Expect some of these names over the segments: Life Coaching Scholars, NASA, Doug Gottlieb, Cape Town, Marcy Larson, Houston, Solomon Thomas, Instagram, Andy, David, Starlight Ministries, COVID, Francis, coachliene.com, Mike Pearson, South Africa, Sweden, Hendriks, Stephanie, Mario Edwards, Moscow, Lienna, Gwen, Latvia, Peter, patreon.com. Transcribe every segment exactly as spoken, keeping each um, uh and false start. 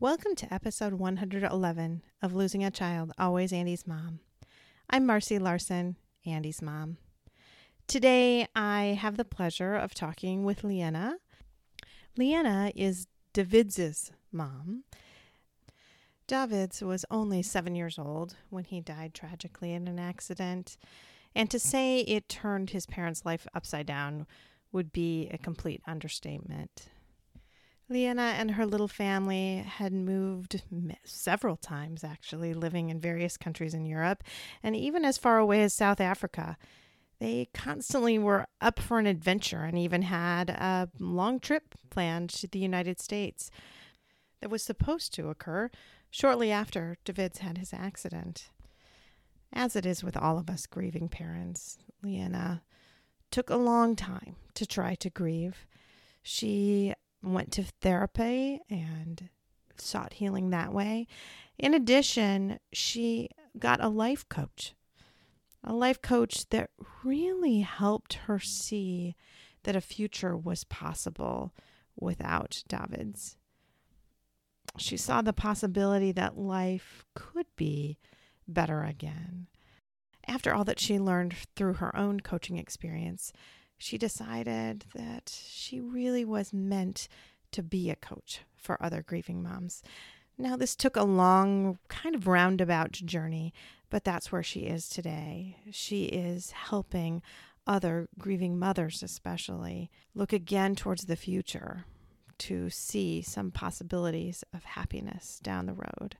Welcome to episode one hundred eleven of Losing a Child, Always Andy's Mom. I'm Marcy Larson, Andy's mom. Today, I have the pleasure of talking with Lienna. Lienna is David's mom. David was only seven years old when he died tragically in an accident, and to say it turned his parents' life upside down would be a complete understatement. Lienna and her little family had moved several times, actually, living in various countries in Europe and even as far away as South Africa. They constantly were up for an adventure and even had a long trip planned to the United States that was supposed to occur shortly after David's had his accident. As it is with all of us grieving parents, Lienna took a long time to try to grieve. She went to therapy and sought healing that way. In addition, she got a life coach, a life coach that really helped her see that a future was possible without David's. She saw the possibility that life could be better again. After all that she learned through her own coaching experience, she decided that she really was meant to be a coach for other grieving moms. Now, this took a long, kind of roundabout journey, but that's where she is today. She is helping other grieving mothers, especially, look again towards the future to see some possibilities of happiness down the road.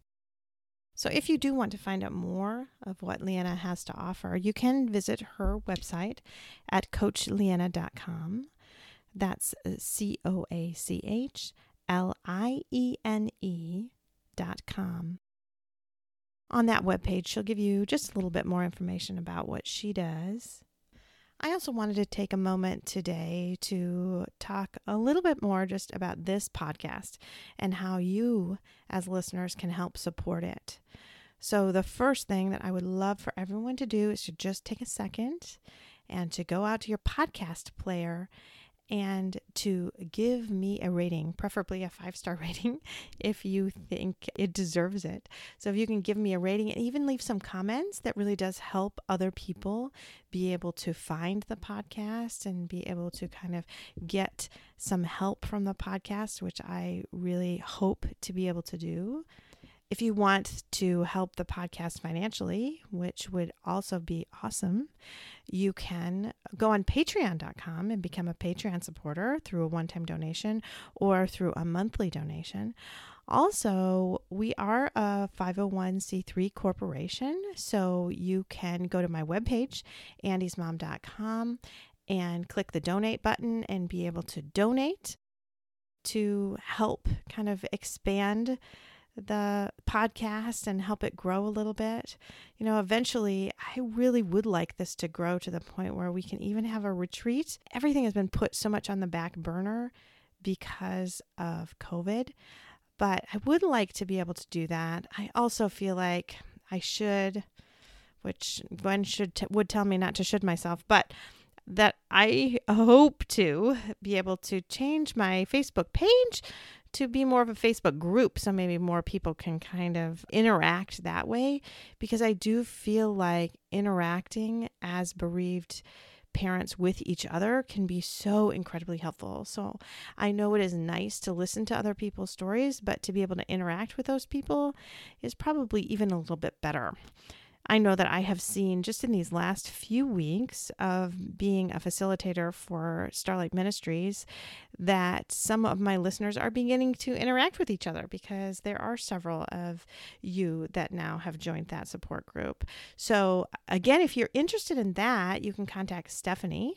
So if you do want to find out more of what Lienna has to offer, you can visit her website at coach lienna dot com. That's C O A C H L I E N E dot com. On that webpage, she'll give you just a little bit more information about what she does. I also wanted to take a moment today to talk a little bit more just about this podcast and how you as listeners can help support it. So the first thing that I would love for everyone to do is to just take a second and to go out to your podcast player and to give me a rating, preferably a five-star rating if you think it deserves it. So if you can give me a rating and even leave some comments, that really does help other people be able to find the podcast and be able to kind of get some help from the podcast, which I really hope to be able to do. If you want to help the podcast financially, which would also be awesome, you can go on patreon dot com and become a Patreon supporter through a one-time donation or through a monthly donation. Also, we are a five oh one c three corporation, so you can go to my webpage, andys mom dot com, and click the donate button and be able to donate to help kind of expand the podcast and help it grow a little bit. You know, eventually I really would like this to grow to the point where we can even have a retreat. Everything has been put so much on the back burner because of COVID, but I would like to be able to do that. I also feel like I should, which Gwen should t- would tell me not to should myself, but that I hope to be able to change my Facebook page to be more of a Facebook group, so maybe more people can kind of interact that way, because I do feel like interacting as bereaved parents with each other can be so incredibly helpful. So I know it is nice to listen to other people's stories, but to be able to interact with those people is probably even a little bit better. I know that I have seen just in these last few weeks of being a facilitator for Starlight Ministries that some of my listeners are beginning to interact with each other, because there are several of you that now have joined that support group. So again, if you're interested in that, you can contact Stephanie.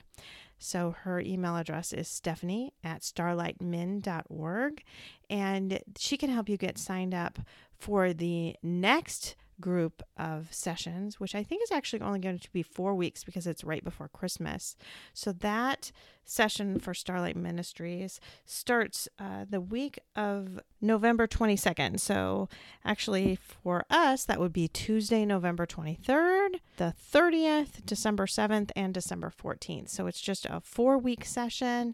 So her email address is Stephanie at starlight min dot org, and she can help you get signed up for the next group of sessions, which I think is actually only going to be four weeks because it's right before Christmas. So that session for Starlight Ministries starts uh, the week of November twenty-second. So actually for us, that would be Tuesday, November twenty-third, the thirtieth, December seventh, and December fourteenth. So it's just a four-week session,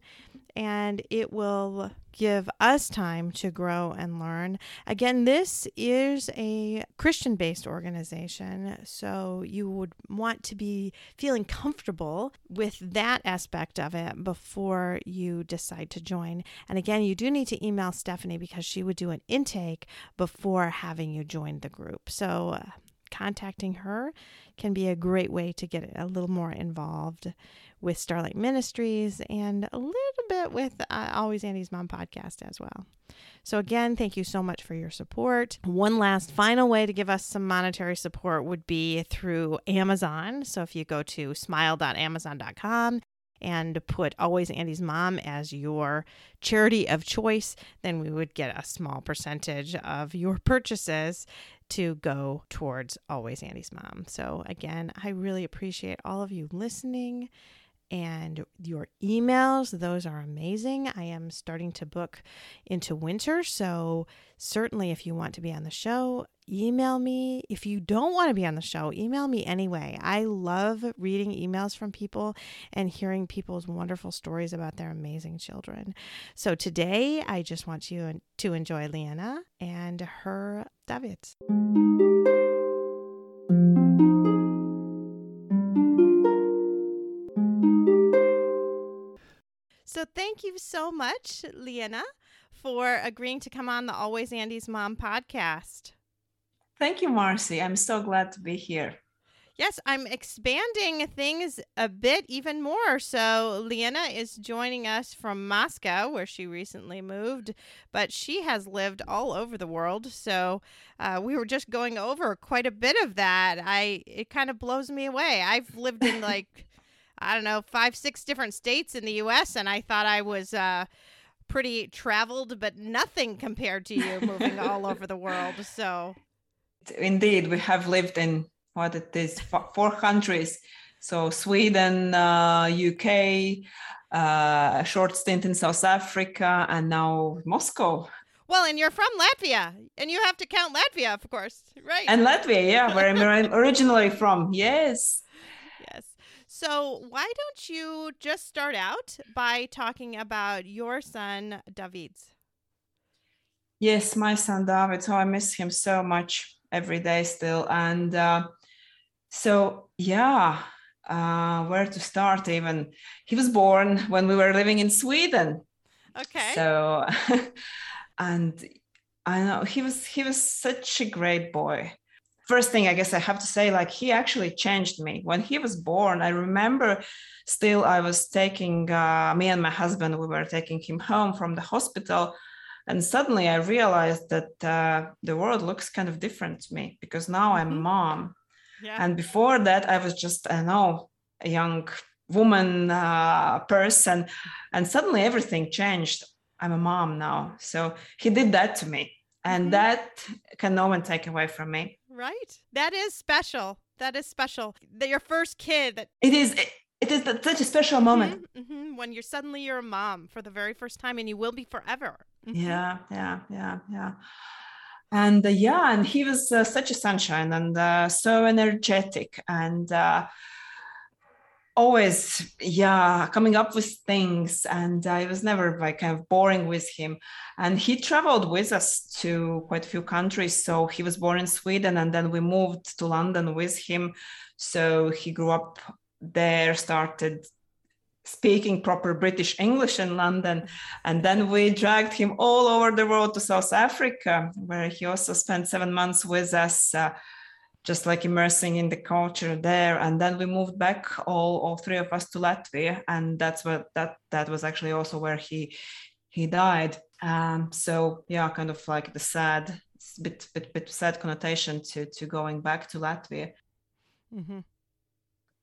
and it will give us time to grow and learn. Again, this is a Christian-based organization, so you would want to be feeling comfortable with that aspect of it before you decide to join. And again, you do need to email Stephanie, because she would do an intake before having you join the group. So uh, contacting her can be a great way to get a little more involved with Starlight Ministries and a little bit with uh, Always Andy's Mom podcast as well. So again, thank you so much for your support. One last final way to give us some monetary support would be through Amazon. So if you go to smile dot amazon dot com and put Always Andy's Mom as your charity of choice, then we would get a small percentage of your purchases to go towards Always Andy's Mom. So again, I really appreciate all of you listening and your emails. Those are amazing. I am starting to book into winter, so certainly if you want to be on the show, email me. If you don't want to be on the show, email me anyway. I love reading emails from people and hearing people's wonderful stories about their amazing children. So today, I just want you to enjoy Lienna and her David. So thank you so much, Lienna, for agreeing to come on the Always Andy's Mom podcast. Thank you, Marcy. I'm so glad to be here. Yes, I'm expanding things a bit even more. So Lienna is joining us from Moscow, where she recently moved, but she has lived all over the world. So uh, we were just going over quite a bit of that. I It kind of blows me away. I've lived in like, I don't know, five, six different states in the U S, and I thought I was uh, pretty traveled, but nothing compared to you moving all over the world. So... Indeed, we have lived in what it is four countries, so Sweden, uh, U K, uh, a short stint in South Africa, and now Moscow. Well, and you're from Latvia, and you have to count Latvia, of course, right? And Latvia, yeah, where I'm originally from. Yes. Yes. So why don't you just start out by talking about your son, David? Yes, my son, David. So I miss him so much. Every day still. And uh, so, yeah, uh, where to start even? He was born when we were living in Sweden. Okay. So, and I know he was, he was such a great boy. First thing, I guess I have to say, like, he actually changed me. When he was born, I remember still I was taking, uh, me and my husband, we were taking him home from the hospital. And suddenly I realized that uh, the world looks kind of different to me, because now I'm a mom. Yeah. And before that, I was just, I know, a young woman, uh, person. And suddenly everything changed. I'm a mom now. So he did that to me. And mm-hmm. that can no one take away from me. Right. That is special. That is special. That your first kid. That- it is. It- It is such a special moment, mm-hmm, mm-hmm, when you're suddenly you're a mom for the very first time, and you will be forever. Mm-hmm. Yeah, yeah, yeah, yeah. And uh, yeah, and he was uh, such a sunshine and uh, so energetic and uh, always, yeah, coming up with things. And uh, I was never like kind of boring with him. And he traveled with us to quite a few countries. So he was born in Sweden, and then we moved to London with him. So he grew up there, started speaking proper British English in London. And then we dragged him all over the world to South Africa, where he also spent seven months with us, uh, just like immersing in the culture there. And then we moved back, all, all three of us, to Latvia. And that's what that that was actually also where he he died. Um, so yeah, kind of like the sad, bit bit, bit sad connotation to to going back to Latvia. Mm-hmm.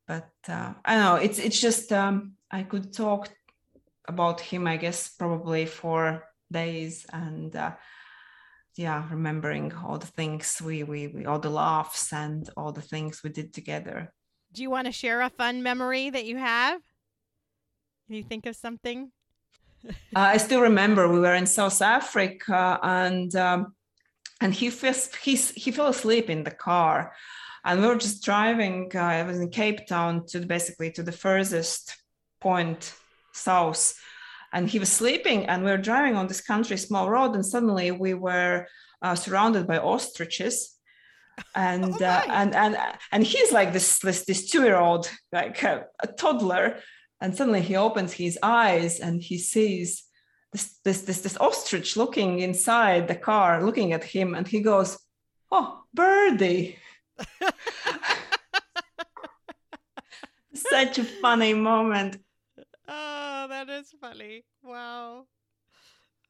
But uh, I don't know, it's it's just um, I could talk about him, I guess, probably for days, and uh, yeah, remembering all the things we, we we all the laughs and all the things we did together. Do you want to share a fun memory that you have? Can you think of something? uh, I still remember we were in South Africa, and um, and he f- he he fell asleep in the car. And we were just driving, uh, I was in Cape Town, to basically to the furthest point south. And he was sleeping, and we were driving on this country small road, and suddenly we were uh, surrounded by ostriches. And oh, uh, and and and he's like this this, this two-year-old, like a, a toddler. And suddenly he opens his eyes and he sees this this this this ostrich looking inside the car, looking at him, and he goes, "Oh, birdie." Such a funny moment. Oh, that is funny. Wow.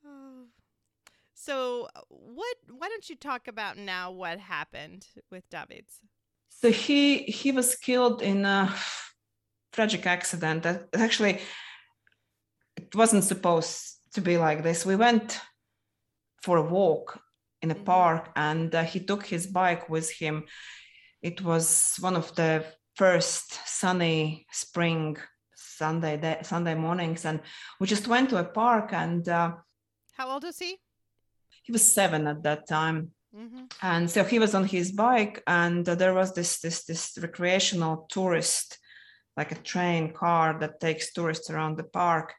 Oh. So what why don't you talk about now what happened with David? So he he was killed in a tragic accident. That actually, it wasn't supposed to be like this. We went for a walk in a park, and uh, he took his bike with him. It was one of the first sunny spring Sunday day, Sunday mornings, and we just went to a park. And uh, how old is he? He was seven at that time, mm-hmm. and so he was on his bike, and uh, there was this this this recreational tourist, like a train car that takes tourists around the park,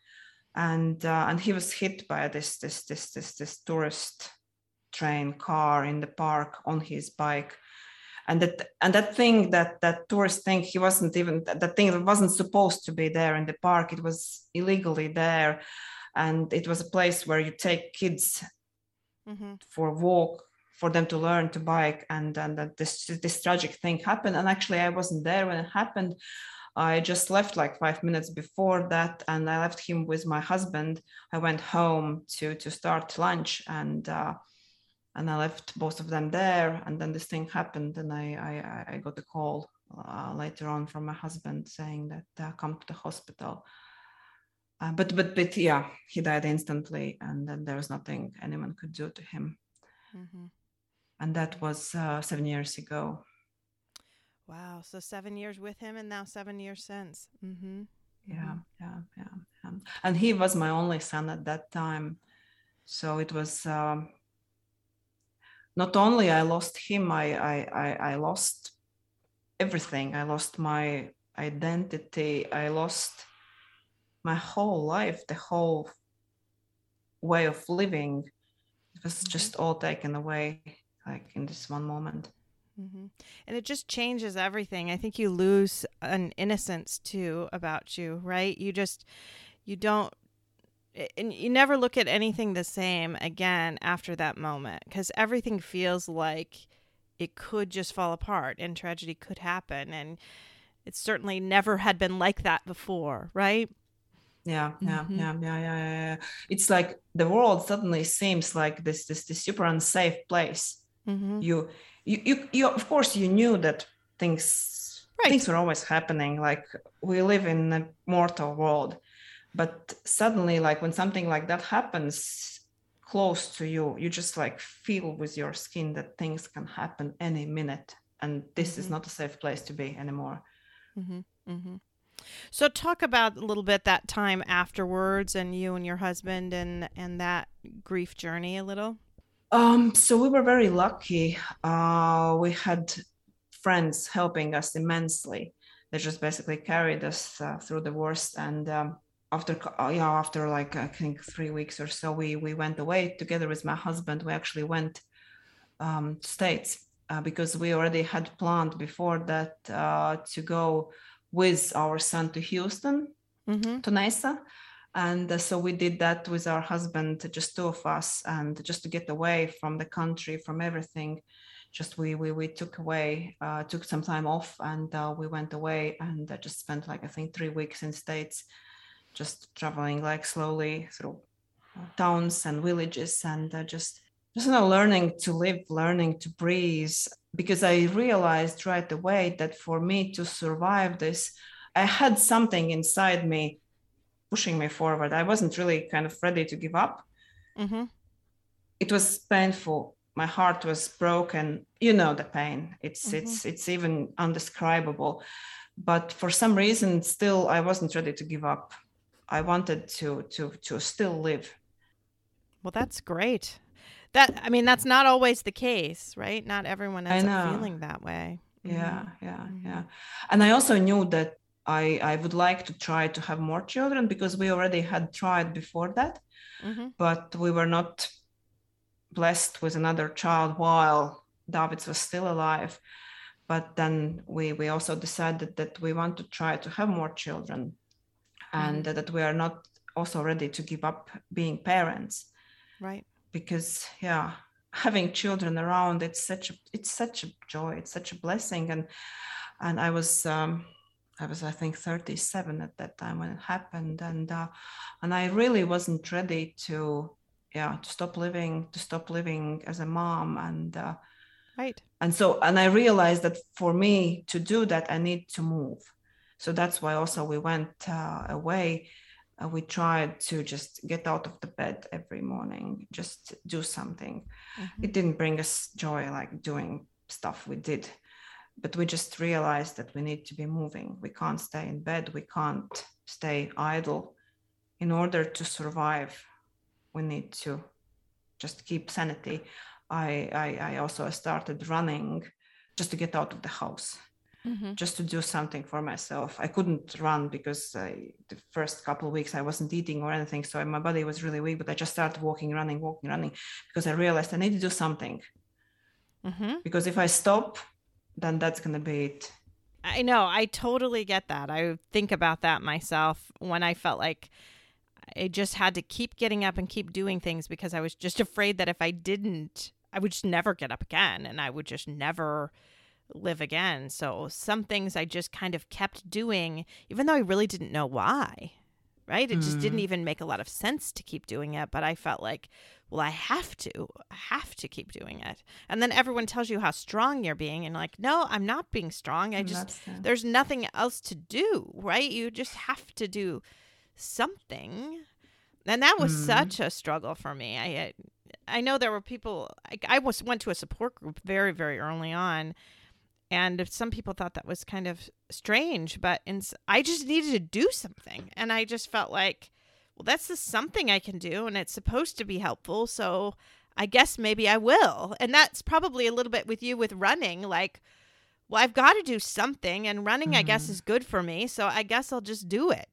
and uh, and he was hit by this this this this this tourist train car in the park on his bike. And that and that thing that that tourist thing, he wasn't even that thing that wasn't supposed to be there in the park. It was illegally there, and it was a place where you take kids mm-hmm. for a walk, for them to learn to bike. And and that this this tragic thing happened. And actually, I wasn't there when it happened. I just left like five minutes before that, and I left him with my husband. I went home to to start lunch, and. Uh, And I left both of them there, and then this thing happened, and I I, I got a call uh, later on from my husband saying that uh, come to the hospital. Uh, but but but yeah, he died instantly, and then there was nothing anyone could do to him. Mm-hmm. And that was uh, seven years ago. Wow! So seven years with him, and now seven years since. Mm-hmm. Yeah, yeah, yeah, yeah. And he was my only son at that time, so it was. Um, Not only I lost him, I, I I I lost everything. I lost my identity. I lost my whole life, the whole way of living. It was just all taken away, like in this one moment. Mm-hmm. And it just changes everything. I think you lose an innocence too about you, right? You just you don't. And you never look at anything the same again after that moment, because everything feels like it could just fall apart and tragedy could happen. And it certainly never had been like that before, right? Yeah, yeah, mm-hmm. yeah, yeah, yeah, yeah. It's like the world suddenly seems like this this, this super unsafe place. Mm-hmm. You, you, you, you, of course, you knew that things, right. things were always happening. Like we live in a mortal world. But suddenly, like when something like that happens close to you, you just like feel with your skin that things can happen any minute. And this mm-hmm. is not a safe place to be anymore. Mm-hmm. Mm-hmm. So talk about a little bit that time afterwards, and you and your husband and, and that grief journey a little. Um, so we were very lucky. Uh, we had friends helping us immensely. They just basically carried us uh, through the worst. And um, After yeah, after like I think three weeks or so, we we went away together with my husband. We actually went um, States uh, because we already had planned before that uh, to go with our son to Houston mm-hmm. to NASA, and uh, so we did that with our husband, just two of us, and just to get away from the country, from everything. just we we we took away, uh, took some time off, and uh, we went away, and I just spent like I think three weeks in States, just traveling like slowly through towns and villages, and uh, just just you know, learning to live, learning to breathe, because I realized right away that for me to survive this, I had something inside me pushing me forward. I wasn't really kind of ready to give up. Mm-hmm. It was painful. My heart was broken. You know the pain. It's mm-hmm. it's it's even indescribable. But for some reason, still, I wasn't ready to give up. I wanted to to to still live. Well, that's great. That I mean, that's not always the case, right? Not everyone ends up feeling that way. Mm-hmm. Yeah, yeah, yeah. And I also knew that I, I would like to try to have more children, because we already had tried before that, mm-hmm. but we were not blessed with another child while David was still alive. But then we, we also decided that we want to try to have more children, and mm-hmm. that we are not also ready to give up being parents. Right. Because, yeah, having children around, it's such a, it's such a joy. It's such a blessing. And, and I was, um, I was, I think, thirty-seven at that time when it happened. And, uh, and I really wasn't ready to, yeah, to stop living, to stop living as a mom. And, uh, right. And so, and I realized that for me to do that, I need to move. So that's why also we went uh, away. Uh, we tried to just get out of the bed every morning, just do something. Mm-hmm. It didn't bring us joy, like doing stuff we did. But we just realized that we need to be moving. We can't stay in bed. We can't stay idle. In order to survive, we need to just keep sanity. I I, I also started running just to get out of the house, mm-hmm. just to do something for myself. I couldn't run because I, the first couple of weeks I wasn't eating or anything. So my body was really weak, but I just started walking, running, walking, running, because I realized I need to do something. Mm-hmm. Because if I stop, then that's going to be it. I know. I totally get that. I think about that myself when I felt like I just had to keep getting up and keep doing things, because I was just afraid that if I didn't, I would just never get up again, and I would just never live again. So some things I just kind of kept doing, even though I really didn't know why, right? It mm. just didn't even make a lot of sense to keep doing it. But I felt like, well, I have to, I have to keep doing it. And then everyone tells you how strong you're being, and like, no, I'm not being strong. I just, there's nothing else to do, right? You just have to do something. And that was mm. such a struggle for me. I I know there were people, I, I was went to a support group very, very early on, and some people thought that was kind of strange, but in, I just needed to do something. And I just felt like, well, that's just something I can do, and it's supposed to be helpful, so I guess maybe I will. And that's probably a little bit with you with running, like, well, I've got to do something, and running, mm-hmm. I guess, is good for me, so I guess I'll just do it,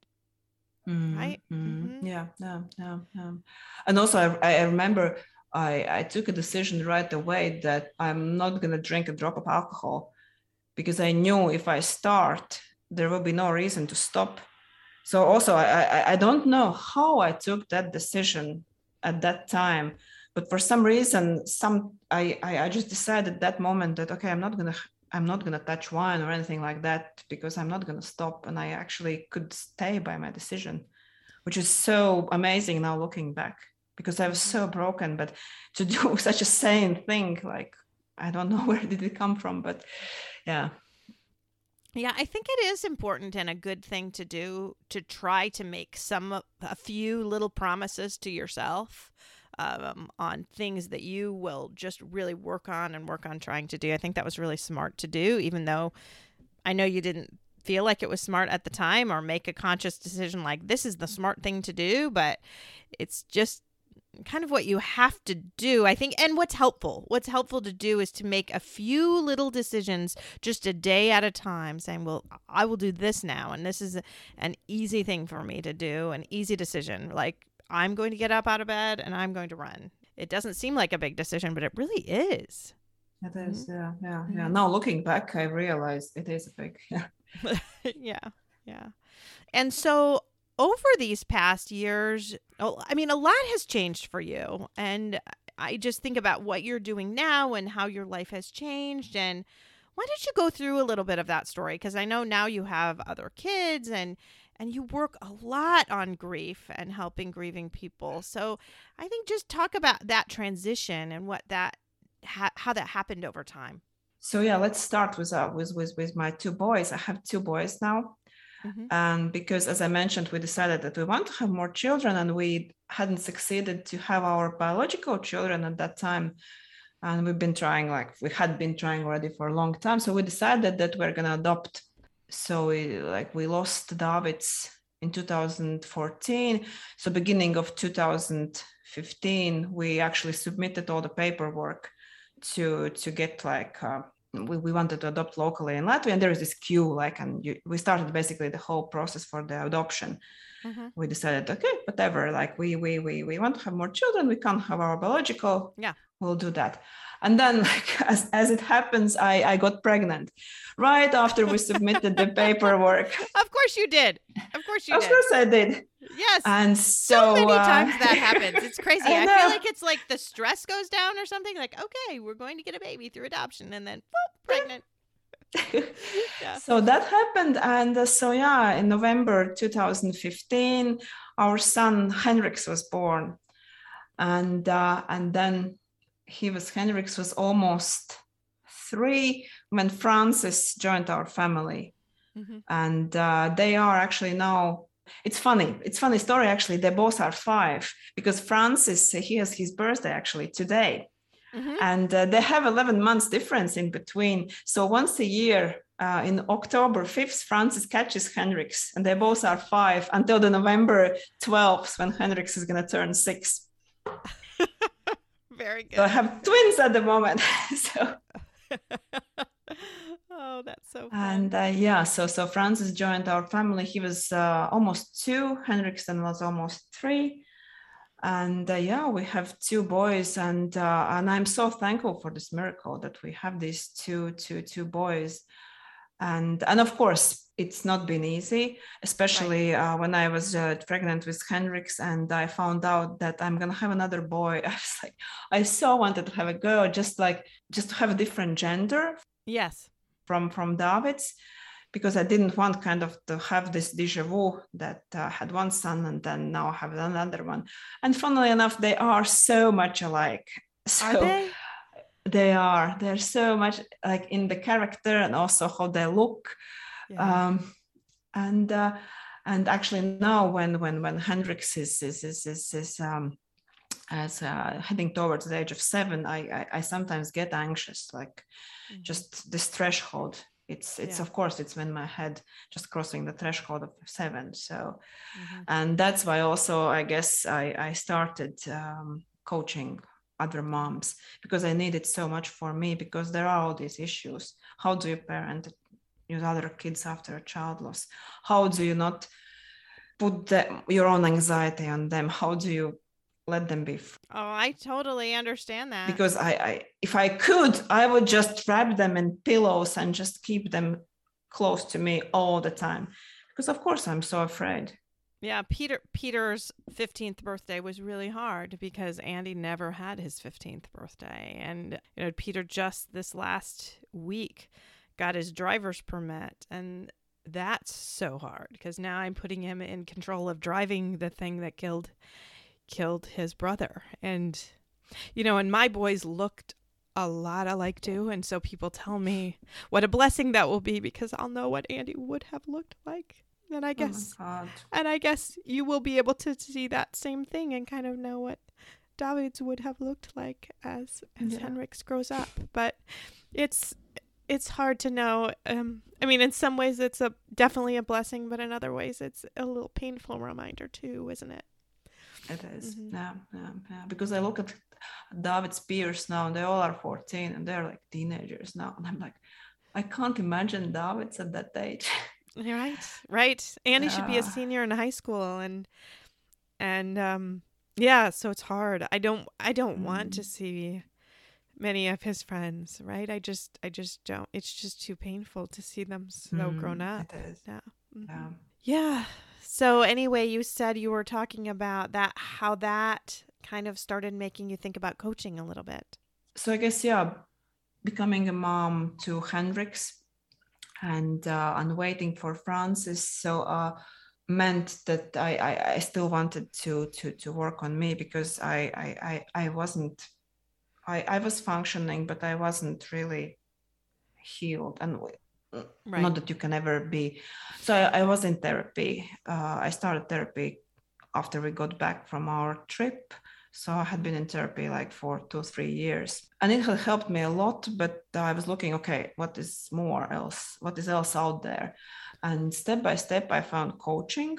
mm-hmm. right? Mm-hmm. Yeah, yeah, yeah, yeah. And also, I, I remember I, I took a decision right away that I'm not going to drink a drop of alcohol, because I knew if I start, there will be no reason to stop. So also, I, I I don't know how I took that decision at that time, but for some reason, some I, I, I just decided at that moment that, okay, I'm not gonna I'm not gonna touch wine or anything like that, because I'm not gonna stop, and I actually could stay by my decision, which is so amazing now looking back, because I was so broken. But to do such a sane thing, like, I don't know where did it come from, but yeah. Yeah, I think it is important and a good thing to do, to try to make some a few little promises to yourself um, on things that you will just really work on and work on trying to do. I think that was really smart to do, even though I know you didn't feel like it was smart at the time or make a conscious decision like this is the smart thing to do, but it's just kind of what you have to do, I think. And what's helpful, what's helpful to do is to make a few little decisions just a day at a time, saying, well, I will do this now. And this is an easy thing for me to do, an easy decision. Like, I'm going to get up out of bed and I'm going to run. It doesn't seem like a big decision, but it really is. It is. Mm-hmm. Yeah. Yeah. Yeah. Now looking back, I realized it is a big, yeah. Yeah. Yeah. And so over these past years, I mean, a lot has changed for you. And I just think about what you're doing now and how your life has changed. And why don't you go through a little bit of that story? Because I know now you have other kids and and you work a lot on grief and helping grieving people. So I think just talk about that transition and what that ha- how that happened over time. So yeah, let's start with uh, with, with with my two boys. I have two boys now. Mm-hmm. Um, because as I mentioned, we decided that we want to have more children, and we hadn't succeeded to have our biological children at that time. And we've been trying, like we had been trying already for a long time. So we decided that we're going to adopt. So we like we lost David's in two thousand fourteen. So beginning of two thousand fifteen, we actually submitted all the paperwork to to get like. Uh, We, we wanted to adopt locally in Latvia, and there is this queue, like, and you, we started basically the whole process for the adoption. Mm-hmm. We decided, okay, whatever, like we, we, we, we want to have more children. We can't have our biological. Yeah, we'll do that. And then like, as, as it happens, I, I got pregnant right after we submitted the paperwork. Of course you did. Of course you did. Of course I did. Yes. And so, so many uh, times that happens. It's crazy. I, I feel like it's like the stress goes down or something, like, okay, we're going to get a baby through adoption, and then boop, pregnant. Yeah. So that happened. And uh, so, yeah, in November two thousand fifteen, our son Hendriks was born. And, uh, and then he was, Hendriks was almost three when Francis joined our family. Mm-hmm. And uh, they are actually now, it's funny, it's funny story actually, they both are five, because Francis, he has his birthday actually today. Mm-hmm. And uh, they have eleven months difference in between. So once a year uh, in October fifth, Francis catches Hendriks, and they both are five until the November twelfth, when Hendriks is going to turn six. Very good. So I have twins at the moment. So. Oh, that's so fun. And uh, yeah, so so Francis joined our family. He was uh, almost two. Hendriks was almost three. And uh, yeah, we have two boys, and uh, and I'm so thankful for this miracle that we have these two, two, two boys, and and of course it's not been easy, especially right. uh, when I was uh, pregnant with Hendriks, and I found out that I'm gonna have another boy. I was like, I so wanted to have a girl, just like just to have a different gender. Yes, from from David's, because I didn't want kind of to have this déjà vu that I uh, had one son and then now I have another one. And funnily enough, they are so much alike. So are they? They are. They're so much like in the character and also how they look. Yeah. Um, and uh, and actually now when when when Hendriks is is is is, is um, as uh, heading towards the age of seven, I I, I sometimes get anxious, like mm-hmm. just this threshold. It's, it's yeah. of course, it's when my head just crossing the threshold of seven. So, mm-hmm. and that's why also, I guess I, I started um, coaching other moms, because I needed so much for me, because there are all these issues. How do you parent your other kids after a child loss? How do you not put the, your own anxiety on them? How do you let them be free? Oh, I totally understand that. Because I, I, if I could, I would just wrap them in pillows and just keep them close to me all the time. Because of course I'm so afraid. Yeah, Peter, Peter's fifteenth birthday was really hard because Andy never had his fifteenth birthday, and you know Peter just this last week got his driver's permit, and that's so hard because now I'm putting him in control of driving the thing that killed. killed his brother. And you know, and my boys looked a lot alike too, and so people tell me what a blessing that will be, because I'll know what Andy would have looked like. And I guess oh and I guess you will be able to see that same thing and kind of know what David's would have looked like as as yeah. Hendriks grows up. But it's it's hard to know. um I mean, in some ways it's a definitely a blessing, but in other ways it's a little painful reminder too, isn't it? It is, mm-hmm. yeah, yeah, yeah. Because I look at David's peers now, and they all are fourteen, and they're like teenagers now, and I'm like, I can't imagine David's at that age. Right, right. Andy yeah. should be a senior in high school, and and um, yeah, so it's hard. I don't, I don't mm. want to see many of his friends. Right, I just, I just don't. It's just too painful to see them so mm, grown up. It is. Yeah. Mm-hmm. yeah. Yeah. So anyway, you said you were talking about that, how that kind of started making you think about coaching a little bit? So I guess, yeah, becoming a mom to Hendriks and uh, and waiting for Francis. So uh, meant that I, I, I still wanted to to to work on me, because I I I, I wasn't I, I was functioning, but I wasn't really healed. And right. Not that you can ever be. So I, I was in therapy. Uh, I started therapy after we got back from our trip. So I had been in therapy like for two, three years. And it had helped me a lot, but I was looking, okay, what is more else? What is else out there? And step by step, I found coaching,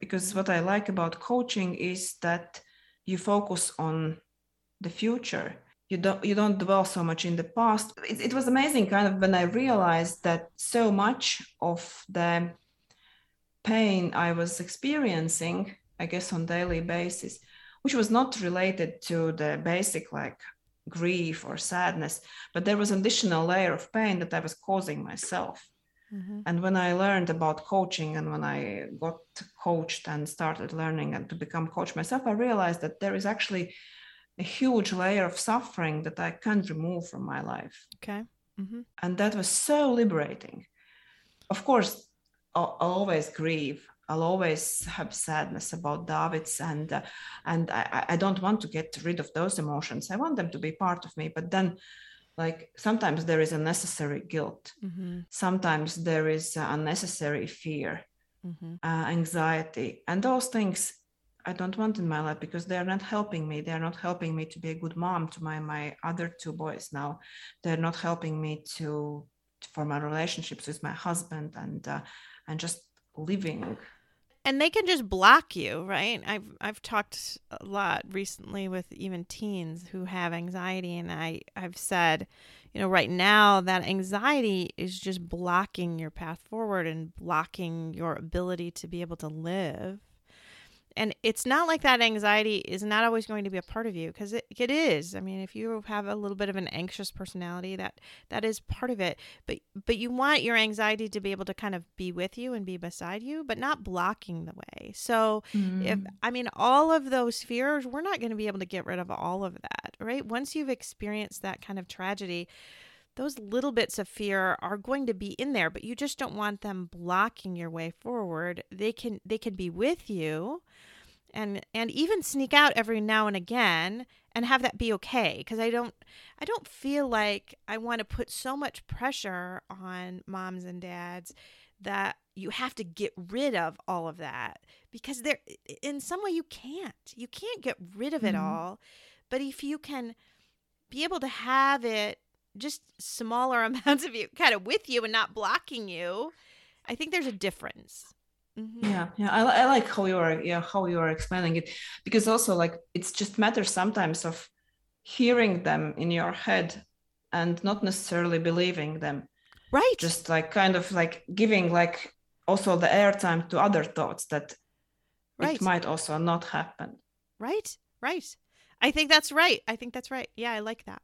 because what I like about coaching is that you focus on the future. You don't you don't dwell so much in the past. It, it was amazing kind of when I realized that so much of the pain I was experiencing, I guess on daily basis, which was not related to the basic like grief or sadness, but there was an additional layer of pain that I was causing myself. Mm-hmm. And when I learned about coaching and when I got coached and started learning and to become coach myself, I realized that there is actually a huge layer of suffering that I can't remove from my life. Okay. Mm-hmm. And that was so liberating. Of course, I'll, I'll always grieve. I'll always have sadness about David's, and uh, and I, I don't want to get rid of those emotions. I want them to be part of me. But then, like, sometimes there is unnecessary guilt. Mm-hmm. Sometimes there is unnecessary fear, mm-hmm. uh, anxiety, and those things I don't want in my life, because they are not helping me. They are not helping me to be a good mom to my my other two boys now. They're not helping me to for my relationships with my husband and uh, and just living. And they can just block you, right? I've I've talked a lot recently with even teens who have anxiety, and I, I've said, you know, right now that anxiety is just blocking your path forward and blocking your ability to be able to live. And it's not like that anxiety is not always going to be a part of you, because it, it is. I mean, if you have a little bit of an anxious personality, that that is part of it. But but you want your anxiety to be able to kind of be with you and be beside you, but not blocking the way. So, mm-hmm. if I mean, all of those fears, we're not going to be able to get rid of all of that, right? Once you've experienced that kind of tragedy, those little bits of fear are going to be in there, but you just don't want them blocking your way forward. They can they can be with you and and even sneak out every now and again, and have that be okay. Because I don't I don't feel like I want to put so much pressure on moms and dads that you have to get rid of all of that, because there in some way you can't. You can't get rid of it mm-hmm. all. But if you can be able to have it just smaller amounts of you kind of with you and not blocking you, I think there's a difference. Mm-hmm. Yeah. Yeah. I, I like how you are, yeah, how you are explaining it, because also like, it's just matters sometimes of hearing them in your head and not necessarily believing them. Right. Just like kind of like giving like also the airtime to other thoughts that right. it might also not happen. Right. Right. I think that's right. I think that's right. Yeah. I like that.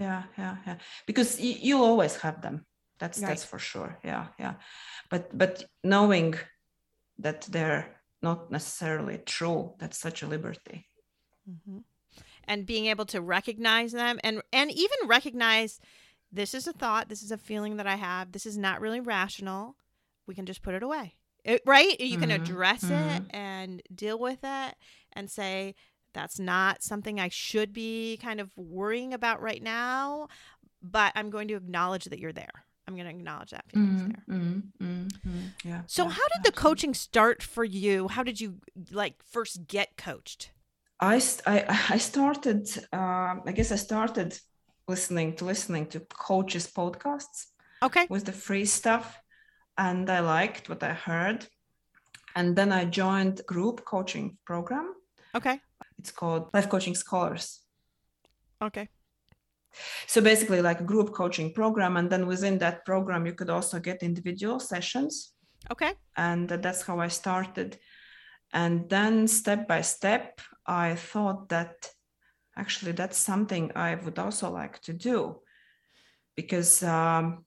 Yeah, yeah, yeah. Because y- you'll always have them. That's right. That's for sure. Yeah, yeah. But but knowing that they're not necessarily true, that's such a liberty. Mm-hmm. And being able to recognize them, and and even recognize this is a thought, this is a feeling that I have. This is not really rational. We can just put it away, it, right? You mm-hmm. can address mm-hmm. it and deal with it and say, that's not something I should be kind of worrying about right now, but I'm going to acknowledge that you're there. I'm going to acknowledge that feeling's mm, there. Mm, mm, mm, yeah. So yeah, how did absolutely. the coaching start for you? How did you like first get coached? I, I, I started, um, I guess I started listening to listening to coaches' podcasts. Okay. With the free stuff. And I liked what I heard. And then I joined a group coaching program. Okay. It's called Life Coaching Scholars. Okay. So basically like a group coaching program. And then within that program, you could also get individual sessions. Okay. And that's how I started. And then step by step, I thought that actually that's something I would also like to do. Because um,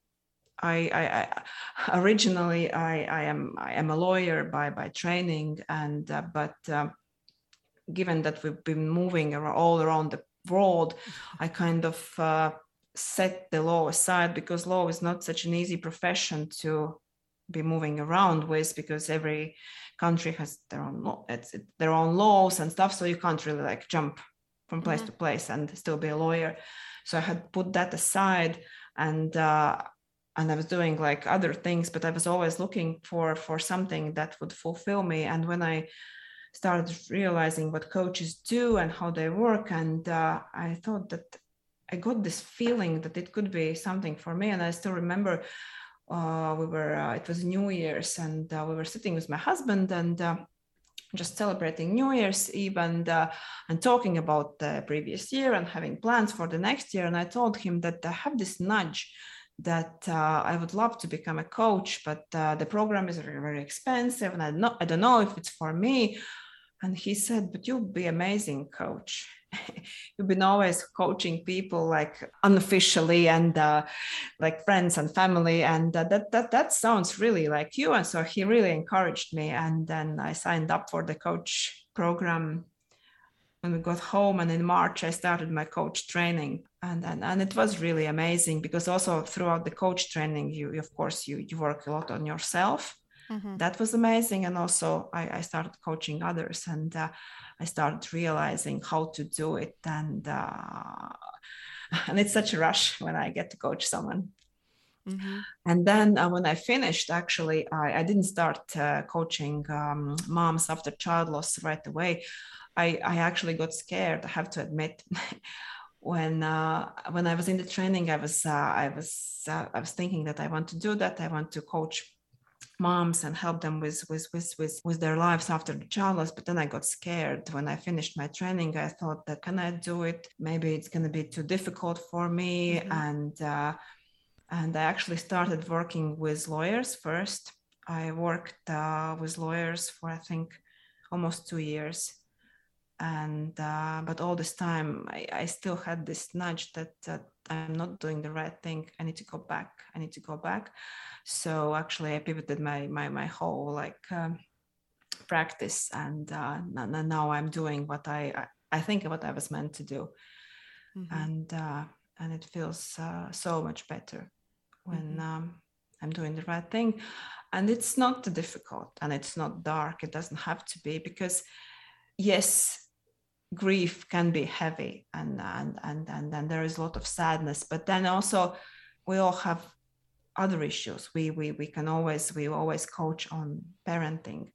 I, I, I originally, I, I am I am a lawyer by, by training. And uh, but... Uh, given that we've been moving all around the world, I kind of uh, set the law aside, because law is not such an easy profession to be moving around with, because every country has their own law, it's their own laws and stuff, so you can't really like jump from place yeah. to place and still be a lawyer. So I had put that aside, and uh, and I was doing like other things, but I was always looking for for something that would fulfill me. And when I started realizing what coaches do and how they work, and uh, I thought that I got this feeling that it could be something for me. And I still remember uh, we were uh, it was New Year's, and uh, we were sitting with my husband and uh, just celebrating New Year's Eve, and uh, and talking about the previous year and having plans for the next year. And I told him that I have this nudge that uh, I would love to become a coach, but uh, the program is very, very expensive, and I not I don't know if it's for me. And he said, "But you'll be amazing coach. You've been always coaching people like unofficially and uh, like friends and family, and uh, that that that sounds really like you." And so he really encouraged me, and then I signed up for the coach program when we got home. And in March I started my coach training, and and, and it was really amazing, because also throughout the coach training you, you of course you you work a lot on yourself. Mm-hmm. That was amazing. And also I, I started coaching others, and uh, I started realizing how to do it. And uh, and it's such a rush when I get to coach someone. Mm-hmm. And then uh, when I finished, actually, I, I didn't start uh, coaching um, moms after child loss right away. I, I actually got scared, I have to admit. When uh, when I was in the training, I was uh, I was uh, I was thinking that I want to do that. I want to coach moms and help them with with with with with their lives after the child loss. But then I got scared when I finished my training. I thought that, can I do it? Maybe it's going to be too difficult for me. Mm-hmm. And uh, and I actually started working with lawyers first. I worked uh, with lawyers for I think almost two years, and uh, but all this time I, I still had this nudge that. Uh, I'm not doing the right thing. I need to go back. I need to go back. So actually I pivoted my my my whole like um, practice, and uh, now I'm doing what I I think what I was meant to do. Mm-hmm. And uh, and it feels uh, so much better when mm-hmm. um, I'm doing the right thing. And it's not difficult, and it's not dark. It doesn't have to be, because yes, grief can be heavy, and and and and then there is a lot of sadness, but then also we all have other issues. We we we can always we always coach on parenting,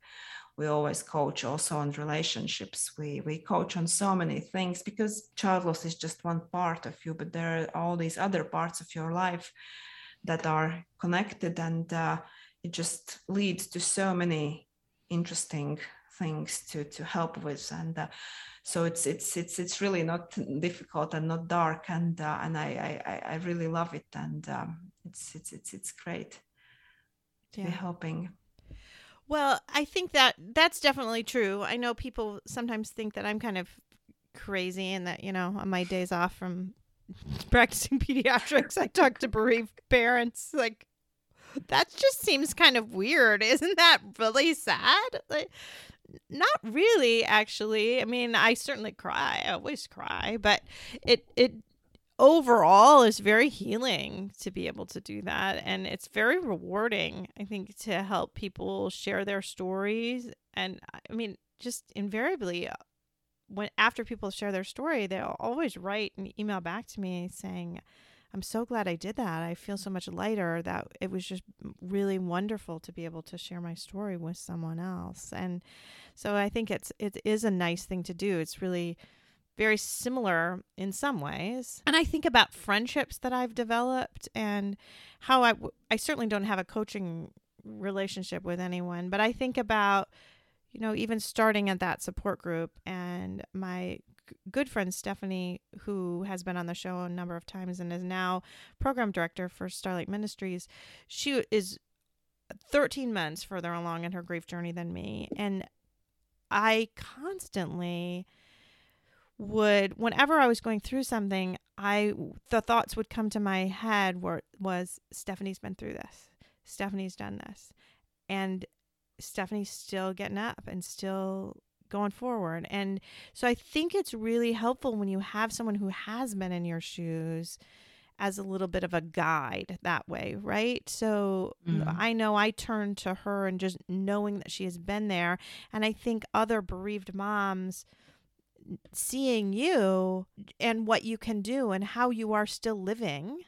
we always coach also on relationships, we we coach on so many things, because child loss is just one part of you, but there are all these other parts of your life that are connected, and uh, it just leads to so many interesting things to to help with. And uh, so it's it's it's it's really not difficult and not dark, and uh, and I, I I really love it, and um, it's it's it's it's great to yeah. be helping. Well, I think that that's definitely true. I know people sometimes think that I'm kind of crazy, and that, you know, on my days off from practicing pediatrics, I talk to bereaved parents. Like, that just seems kind of weird. Isn't that really sad? Like, not really, actually. I mean, I certainly cry. I always cry, but it it overall is very healing to be able to do that, and it's very rewarding, I think, to help people share their stories. And I mean, just invariably, when after people share their story, they'll always write and email back to me saying, "I'm so glad I did that. I feel so much lighter. That it was just really wonderful to be able to share my story with someone else." And so I think it's it is a nice thing to do. It's really very similar in some ways. And I think about friendships that I've developed, and how I I certainly don't have a coaching relationship with anyone, but I think about, you know, even starting at that support group, and my good friend Stephanie, who has been on the show a number of times and is now program director for Starlight Ministries. She is thirteen months further along in her grief journey than me. And I constantly would, whenever I was going through something, I the thoughts would come to my head were, was, Stephanie's been through this. Stephanie's done this. And Stephanie's still getting up and still going forward. And so I think it's really helpful when you have someone who has been in your shoes as a little bit of a guide that way, right? So mm-hmm. I know I turned to her, and just knowing that she has been there. And I think other bereaved moms seeing you and what you can do and how you are still living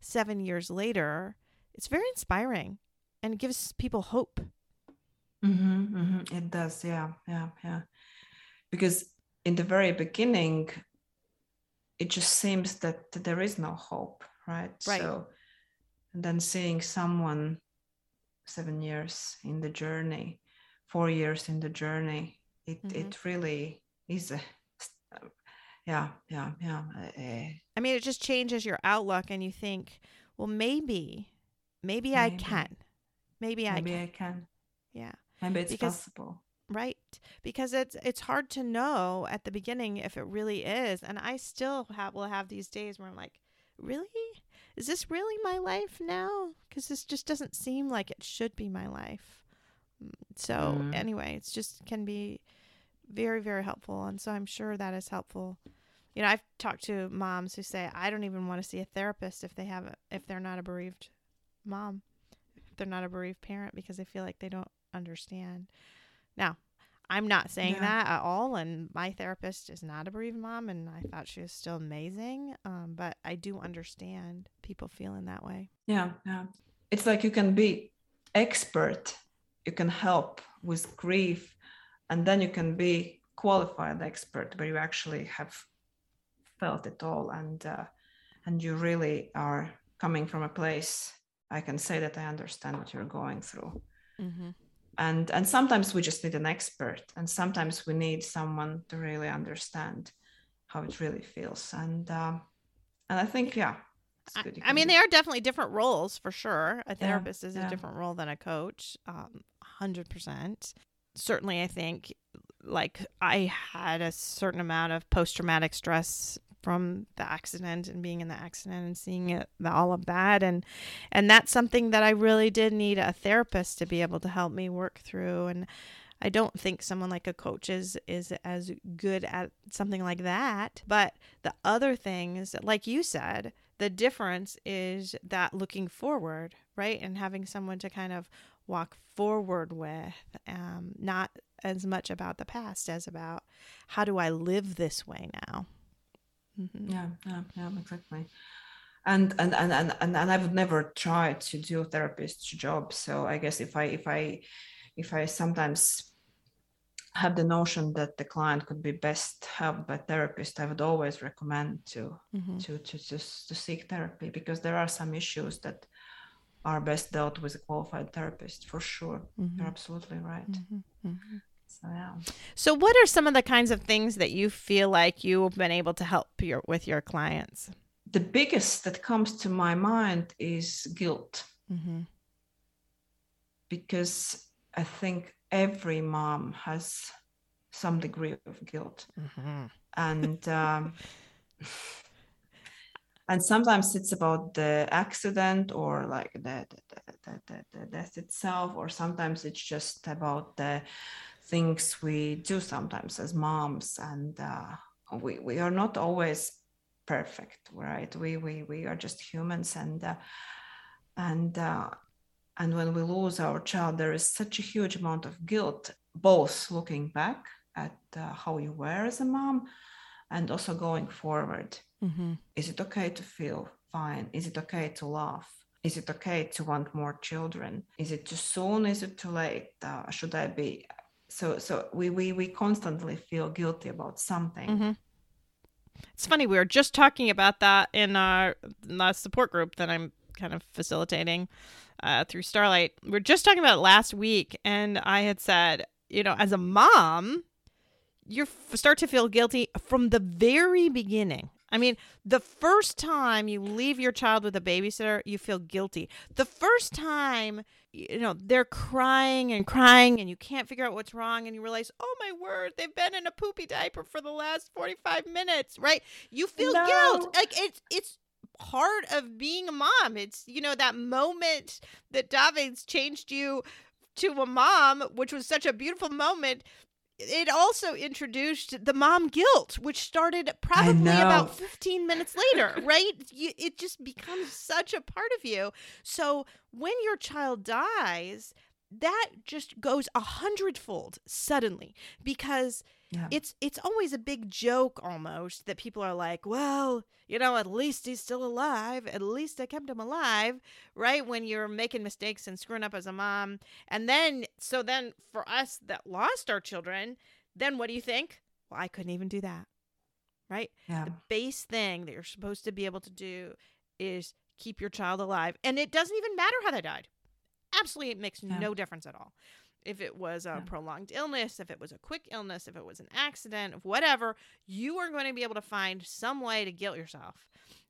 seven years later, it's very inspiring and gives people hope. Mm-hmm, mm-hmm. It does. Yeah. Yeah. Yeah. Because in the very beginning, it just seems that there is no hope, right? Right. So, and then seeing someone seven years in the journey, four years in the journey, it, mm-hmm. it really is a, yeah, yeah, yeah. I mean, it just changes your outlook, and you think, well, maybe, maybe, maybe. I can, maybe, maybe I can. Maybe I can. Yeah. Maybe it's because, possible. Right. Because it's it's hard to know at the beginning if it really is. And I still have will have these days where I'm like, really? Is this really my life now? Because this just doesn't seem like it should be my life. So mm. anyway, it's just can be very, very helpful. And so I'm sure that is helpful. You know, I've talked to moms who say, I don't even want to see a therapist if they have a, if they're not a bereaved mom, if they're not a bereaved parent, because they feel like they don't understand. Now, I'm not saying yeah. that at all, and my therapist is not a bereaved mom, and I thought she was still amazing, um, but I do understand people feeling that way. Yeah, yeah. It's like you can be expert, you can help with grief, and then you can be qualified expert, where you actually have felt it all, and uh, and you really are coming from a place, I can say that I understand what you're going through. Mm-hmm. And and sometimes we just need an expert, and sometimes we need someone to really understand how it really feels. And um, and I think, yeah. It's good. I, I mean, they are definitely different roles for sure. A therapist yeah, is yeah. a different role than a coach, um, one hundred percent. Certainly, I think, like, I had a certain amount of post-traumatic stress from the accident and being in the accident and seeing it, all of that. And, and that's something that I really did need a therapist to be able to help me work through. And I don't think someone like a coach is, is as good at something like that. But the other things, like you said, the difference is that looking forward, right? And having someone to kind of walk forward with, um, not as much about the past as about how do I live this way now? Mm-hmm. Yeah, yeah, yeah, exactly. And and, and and and and I would never try to do a therapist's job. So I guess if I if I if I sometimes have the notion that the client could be best helped by therapist, I would always recommend to mm-hmm. to, to to to seek therapy, because there are some issues that are best dealt with a qualified therapist for sure. Mm-hmm. You're absolutely right. Mm-hmm. Mm-hmm. So, yeah. So what are some of the kinds of things that you feel like you've been able to help your, with your clients? The biggest that comes to my mind is guilt. Mm-hmm. Because I think every mom has some degree of guilt. Mm-hmm. And um, and sometimes it's about the accident or like the, the, the, the, the death itself, or sometimes it's just about the things we do sometimes as moms, and uh, we we are not always perfect, right? We we we are just humans, and uh, and uh, and when we lose our child, there is such a huge amount of guilt, both looking back at uh, how you were as a mom, and also going forward. Mm-hmm. Is it okay to feel fine? Is it okay to laugh? Is it okay to want more children? Is it too soon? Is it too late? Uh, should I be? So so we, we, we constantly feel guilty about something. Mm-hmm. It's funny, we were just talking about that in our, in our support group that I'm kind of facilitating uh, through Starlight. We were just talking about it last week, and I had said, you know, as a mom, you start to feel guilty from the very beginning. I mean, the first time you leave your child with a babysitter, you feel guilty. The first time, you know, they're crying and crying and you can't figure out what's wrong, and you realize, oh my word, they've been in a poopy diaper for the last forty-five minutes, right? You feel no. guilt. Like it's it's part of being a mom. It's, you know, that moment that David's changed you to a mom, which was such a beautiful moment. it also introduced the mom guilt, which started probably about fifteen minutes later, right? It just becomes such a part of you. So when your child dies, that just goes a hundredfold suddenly, because yeah. it's it's always a big joke almost that people are like, well, you know, at least he's still alive. At least I kept him alive, right? When you're making mistakes and screwing up as a mom. And then, so then for us that lost our children, then what do you think? Well, I couldn't even do that, right? Yeah. The base thing that you're supposed to be able to do is keep your child alive. And it doesn't even matter how they died. Absolutely, it makes yeah. no difference at all. If it was a yeah. prolonged illness, if it was a quick illness, if it was an accident, whatever, you are going to be able to find some way to guilt yourself.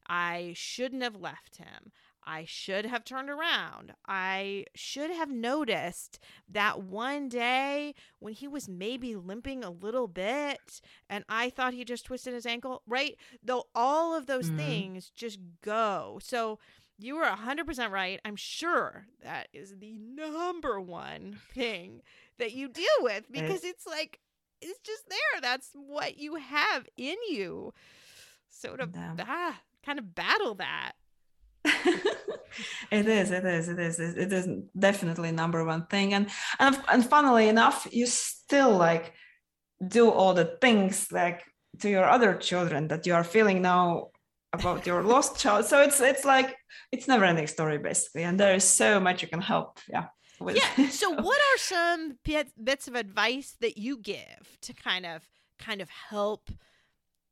I shouldn't have left him. I should have turned around. I should have noticed that one day when he was maybe limping a little bit and I thought he just twisted his ankle, right? Though all of those mm-hmm. things just go. So you were one hundred percent right. I'm sure that is the number one thing that you deal with, because it's like, it's just there. That's what you have in you. So to no. ah, kind of battle that. It is, it is, it is, it is definitely number one thing. And, and, and funnily enough, you still like do all the things like to your other children that you are feeling now about your lost child. So it's it's like it's never ending story basically, and there is so much you can help yeah with. Yeah. So what are some bits of advice that you give to kind of kind of help,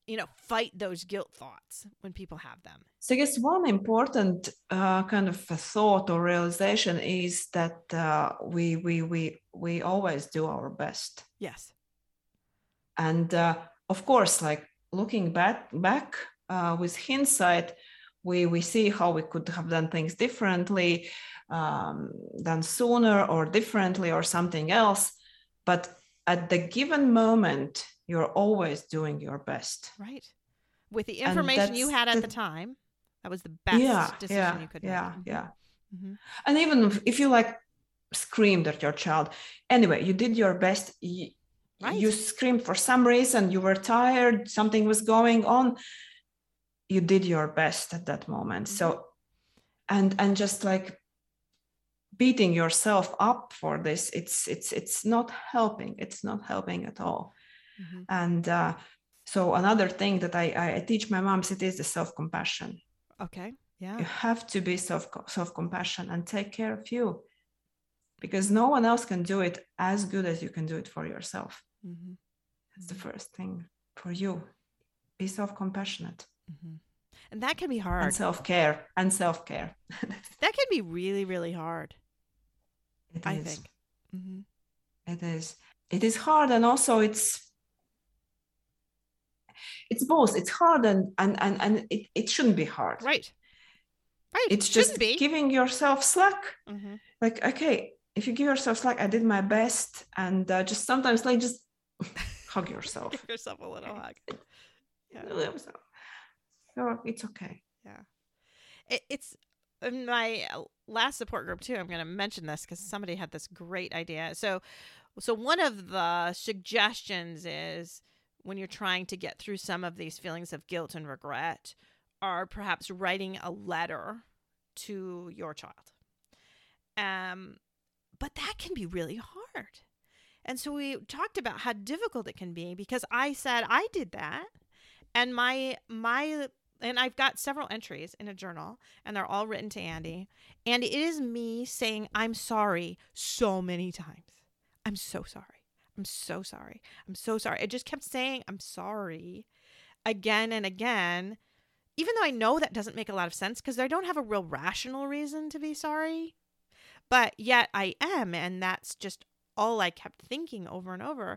you know, fight those guilt thoughts when people have them? So I guess one important uh, kind of a thought or realization is that uh, we we we we always do our best. Yes. And uh, of course, like looking back back. Uh, with hindsight, we, we see how we could have done things differently, um, done sooner or differently or something else. But at the given moment, you're always doing your best. Right. With the information you had at the, the time, that was the best yeah, decision yeah, you could yeah, make. Yeah, yeah. Mm-hmm. And even if you like screamed at your child, anyway, you did your best. You, right. you screamed for some reason, you were tired, something was going on. You did your best at that moment. Mm-hmm. So, and, and just like beating yourself up for this, it's, it's, it's not helping. It's not helping at all. Mm-hmm. And uh, so another thing that I, I teach my moms, it is the self-compassion. Okay. Yeah. You have to be self, self-compassion and take care of you, because no one else can do it as good as you can do it for yourself. Mm-hmm. That's mm-hmm. the first thing for you. Be self-compassionate. Mm-hmm. And that can be hard. And self-care and self-care. That can be really, really hard. It I is. think. Mm-hmm. It is. It is hard. And also it's, it's both. It's hard and, and, and, and it, it shouldn't be hard. Right. Right. It's it just be. giving yourself slack. Mm-hmm. Like, okay, if you give yourself slack, I did my best. And uh, just sometimes like just hug yourself. Give yourself a little hug. Yeah. A little hug. No, it's okay. Yeah. It, it's in my last support group too. I'm going to mention this because somebody had this great idea. So, so one of the suggestions is when you're trying to get through some of these feelings of guilt and regret are perhaps writing a letter to your child. Um, but that can be really hard. And so we talked about how difficult it can be, because I said, I did that. And my, my, and I've got several entries in a journal, and they're all written to Andy. And it is me saying, I'm sorry so many times. I'm so sorry. I'm so sorry. I'm so sorry. I just kept saying, I'm sorry again and again, even though I know that doesn't make a lot of sense because I don't have a real rational reason to be sorry, but yet I am. And that's just all I kept thinking over and over.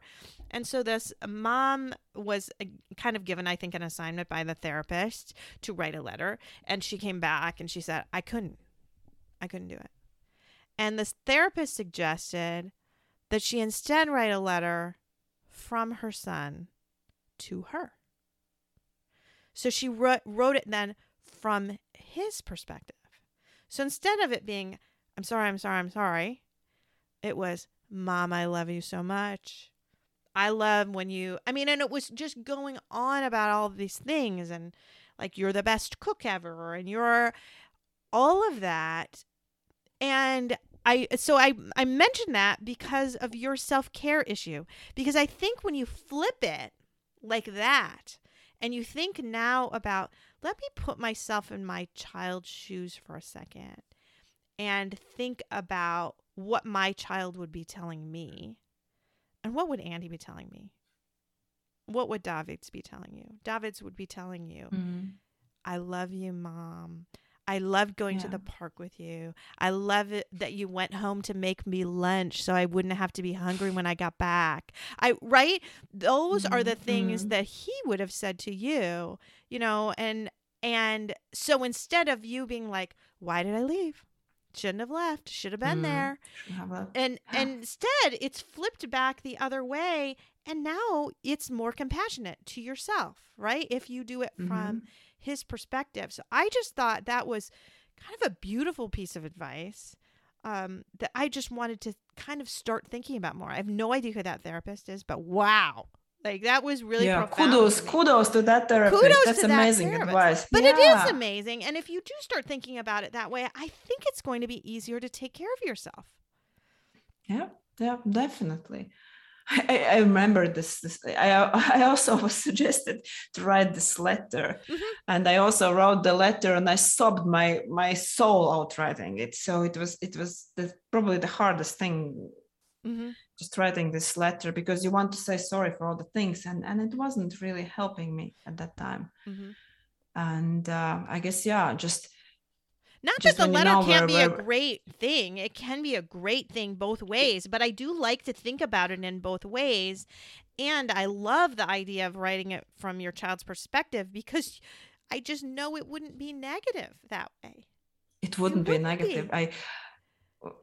And so this mom was kind of given, I think, an assignment by the therapist to write a letter. And she came back and she said, I couldn't, I couldn't do it. And this therapist suggested that she instead write a letter from her son to her. So she wrote, wrote it then from his perspective. So instead of it being, I'm sorry, I'm sorry, I'm sorry, it was, Mom, I love you so much. I love when you, I mean, and it was just going on about all of these things and like, you're the best cook ever and you're all of that. And I, so I, I mentioned that because of your self-care issue, because I think when you flip it like that and you think now about, let me put myself in my child's shoes for a second and think about what my child would be telling me. And what would Andy be telling me? What would David's be telling you? David's would be telling you, mm-hmm. I love you, Mom. I loved going yeah. to the park with you. I love it that you went home to make me lunch so I wouldn't have to be hungry when I got back. I right? Those mm-hmm. are the things that he would have said to you, you know, and and so instead of you being like, why did I leave? Shouldn't have left, should have been mm, there. Have and, and instead, it's flipped back the other way. And now it's more compassionate to yourself, right? If you do it mm-hmm. from his perspective. So I just thought that was kind of a beautiful piece of advice um, that I just wanted to kind of start thinking about more. I have no idea who that therapist is, but wow. Like that was really yeah, profound. Kudos, kudos to that therapist. Kudos That's to amazing that advice. But yeah. it is amazing. And if you do start thinking about it that way, I think it's going to be easier to take care of yourself. Yeah, yeah, definitely. I, I remember this, this. I I also was suggested to write this letter, mm-hmm. and I also wrote the letter, and I sobbed my my soul out writing it. So it was it was the, probably the hardest thing. Mm-hmm. Just writing this letter because you want to say sorry for all the things, and and it wasn't really helping me at that time. Mm-hmm. And uh, I guess yeah, just not just that the letter can't be a great thing. It can be a great thing both ways, but I do like to think about it in both ways. And I love the idea of writing it from your child's perspective because I just know it wouldn't be negative that way. It wouldn't, it wouldn't be negative. Be. I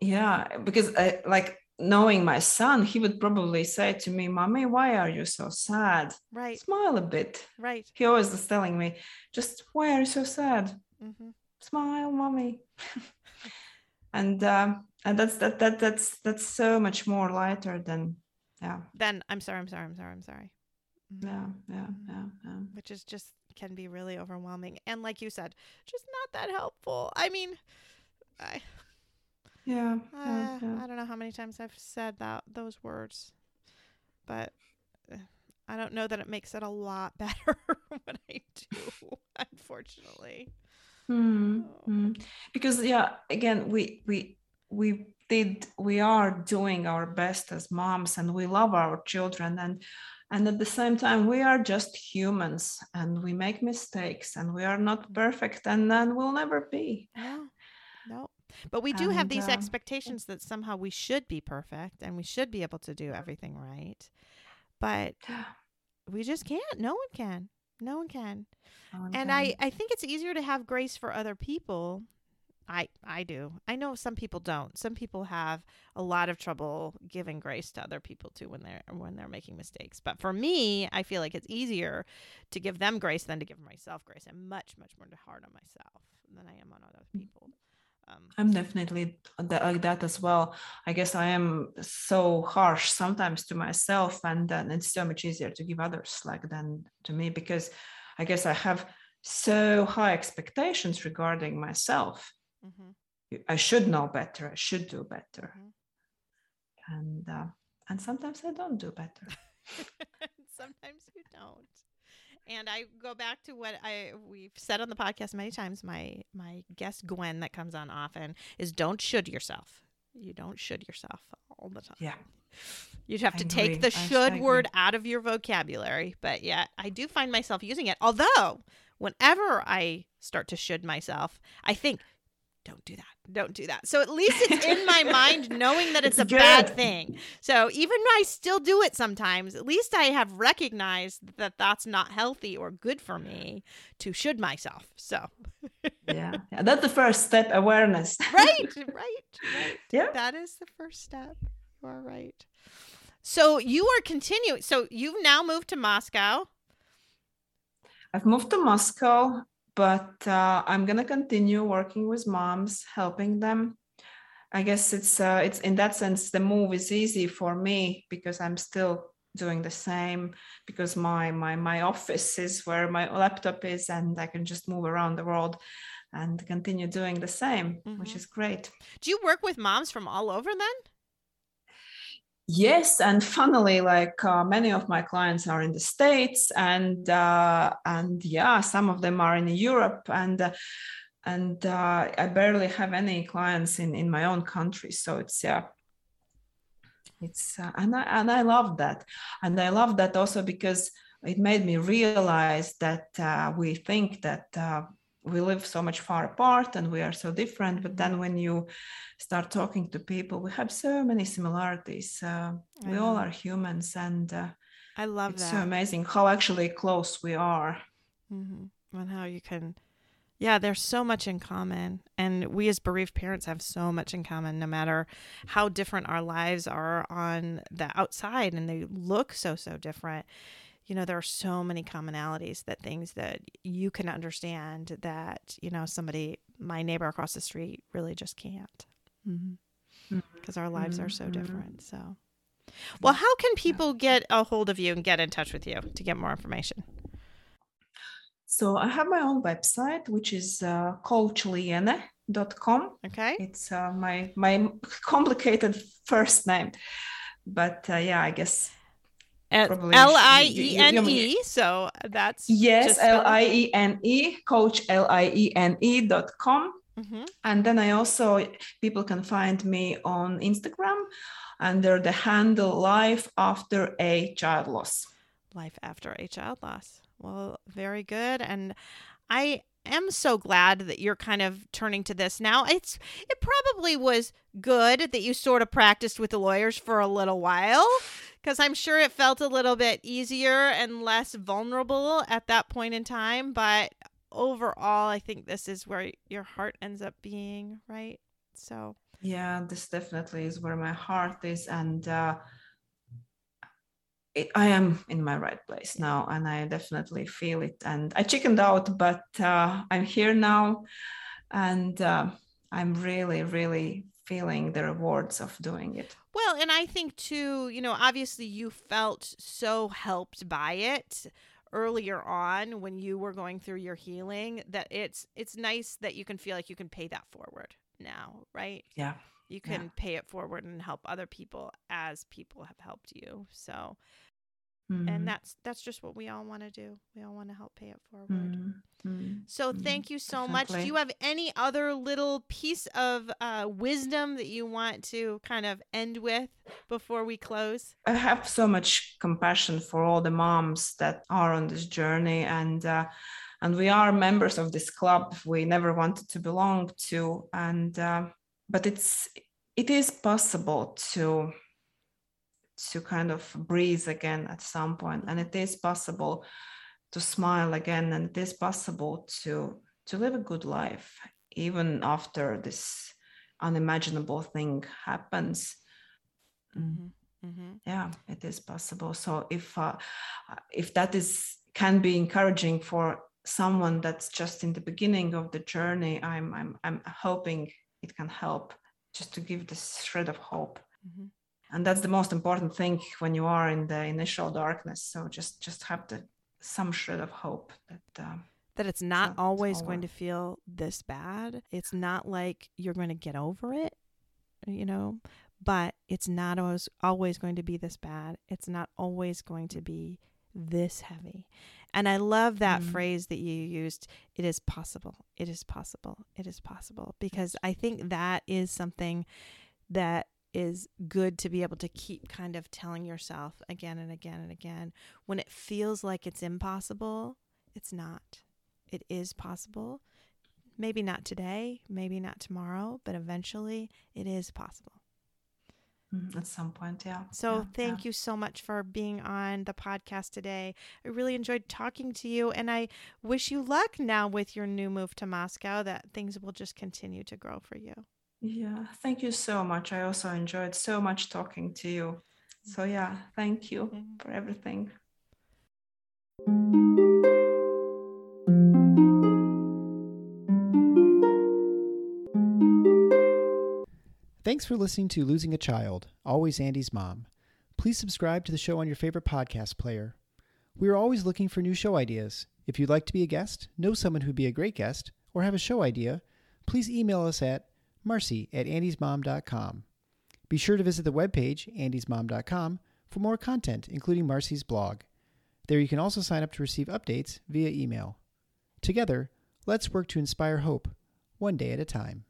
yeah, because I like. Knowing my son, he would probably say to me, Mommy, why are you so sad? Right. Smile a bit. Right. He always was telling me, just why are you so sad? Mm-hmm. Smile, Mommy. and um, and that's that that that's that's so much more lighter than yeah. Then I'm sorry, I'm sorry, I'm sorry, I'm sorry. Yeah, yeah, yeah, yeah. Which is just can be really overwhelming. And like you said, just not that helpful. I mean, I Yeah, uh, yeah, I don't know how many times I've said that those words, but I don't know that it makes it a lot better when I do, unfortunately. Mm, so. mm. Because yeah, again, we we we did we are doing our best as moms, and we love our children, and and at the same time, we are just humans, and we make mistakes, and we are not perfect, and then we'll never be. Yeah. No. But we do and, have these uh, expectations that somehow we should be perfect and we should be able to do everything right. But we just can't. No one can. No one can. No one and can. I, I think it's easier to have grace for other people. I, I do. I know some people don't. Some people have a lot of trouble giving grace to other people too when they're when they're making mistakes. But for me, I feel like it's easier to give them grace than to give myself grace. I'm much, much more hard on myself than I am on other people. Um, I'm definitely th- like that as well. I guess I am so harsh sometimes to myself, and then it's so much easier to give others like than to me, because I guess I have so high expectations regarding myself. Mm-hmm. I should know better. I should do better, mm-hmm. and uh, and sometimes I don't do better. Sometimes you don't. And I go back to what I we've said on the podcast many times. My my guest Gwen that comes on often is don't should yourself. You don't should yourself all the time. Yeah, you'd have I to agree. Take the should I, I word agree. Out of your vocabulary. But yeah, I do find myself using it. Although whenever I start to should myself, I think don't do that. Don't do that. So at least it's in my mind knowing that it's, it's a good. Bad thing. So even though I still do it sometimes, at least I have recognized that that's not healthy or good for me to should myself. So yeah. yeah, that's the first step, awareness. Right, right, right. Yeah. That is the first step. You are right. So you are continuing. So you've now moved to Moscow. I've moved to Moscow. But uh, I'm gonna continue working with moms, helping them. I guess it's uh, it's in that sense the move is easy for me because I'm still doing the same, because my my my office is where my laptop is, and I can just move around the world and continue doing the same, mm-hmm. which is great. Do you work with moms from all over then? Yes, and funnily, like uh, many of my clients are in the States, and uh, and yeah, some of them are in Europe, and uh, and uh, I barely have any clients in, in my own country. So it's yeah, it's uh, and I and I love that, and I love that also because it made me realize that uh, we think that. Uh, We live so much far apart and we are so different. But then when you start talking to people, we have so many similarities. Uh, we all are humans. And uh, I love it's that. It's so amazing how actually close we are. Mm-hmm. And how you can, yeah, there's so much in common. And we as bereaved parents have so much in common, no matter how different our lives are on the outside. And they look so, so different. You know, there are so many commonalities, that things that you can understand that, you know, somebody, my neighbor across the street really just can't, because mm-hmm. mm-hmm. our lives are so different. So, well, how can people get a hold of you and get in touch with you to get more information? So I have my own website, which is uh, coach liene dot com. Okay. It's uh, my, my complicated first name, but uh, yeah, I guess. L I E N E, so that's yes, L I E N E, coach L I E N E dot com. Mm-hmm. And then I also, people can find me on Instagram under the handle Life After a Child Loss. Life After a Child Loss. Well, very good. And I am so glad that you're kind of turning to this now. It's it probably was good that you sort of practiced with the lawyers for a little while, because I'm sure it felt a little bit easier and less vulnerable at that point in time. But overall, I think this is where your heart ends up being, right? So yeah, this definitely is where my heart is. And uh, it, I am in my right place now, and I definitely feel it. And I chickened out, but uh, I'm here now, and uh, I'm really, really feeling the rewards of doing it. Well, and I think too, you know, obviously you felt so helped by it earlier on when you were going through your healing, that it's it's nice that you can feel like you can pay that forward now, right? Yeah. You can yeah. pay it forward and help other people as people have helped you. So mm-hmm. and that's that's just what we all want to do. We all want to help pay it forward. Mm-hmm. So mm-hmm. thank you so Definitely. much. Do you have any other little piece of uh, wisdom that you want to kind of end with before we close? I have so much compassion for all the moms that are on this journey, and uh, and we are members of this club we never wanted to belong to, and uh, but it's it is possible to. to kind of breathe again at some point, and it is possible to smile again, and it is possible to to live a good life even after this unimaginable thing happens. Mm-hmm. Mm-hmm. Yeah, it is possible. So if uh, if that is can be encouraging for someone that's just in the beginning of the journey, I'm I'm I'm hoping it can help, just to give this shred of hope. Mm-hmm. And that's the most important thing when you are in the initial darkness. So just, just have the, some shred of hope that um, that it's not, it's not always over. Going to feel this bad. It's not like you're going to get over it, you know, but it's not always, always going to be this bad. It's not always going to be this heavy. And I love that mm-hmm. phrase that you used. It is possible. It is possible. It is possible. Because I think that is something that is good to be able to keep kind of telling yourself again and again and again. When it feels like it's impossible, it's not. It is possible. Maybe not today, maybe not tomorrow, but eventually it is possible. At some point, yeah. So yeah, thank yeah. you so much for being on the podcast today. I really enjoyed talking to you, and I wish you luck now with your new move to Moscow, that things will just continue to grow for you. Yeah, thank you so much. I also enjoyed so much talking to you. So yeah, thank you for everything. Thanks for listening to Losing a Child, Always Andy's Mom. please subscribe to the show on your favorite podcast player. We are always looking for new show ideas. If you'd like to be a guest, know someone who'd be a great guest, or have a show idea, please email us at marcy at andys mom dot com. Be sure to visit the webpage, andys mom dot com, for more content, including Marcy's blog. There you can also sign up to receive updates via email. Together, let's work to inspire hope, one day at a time.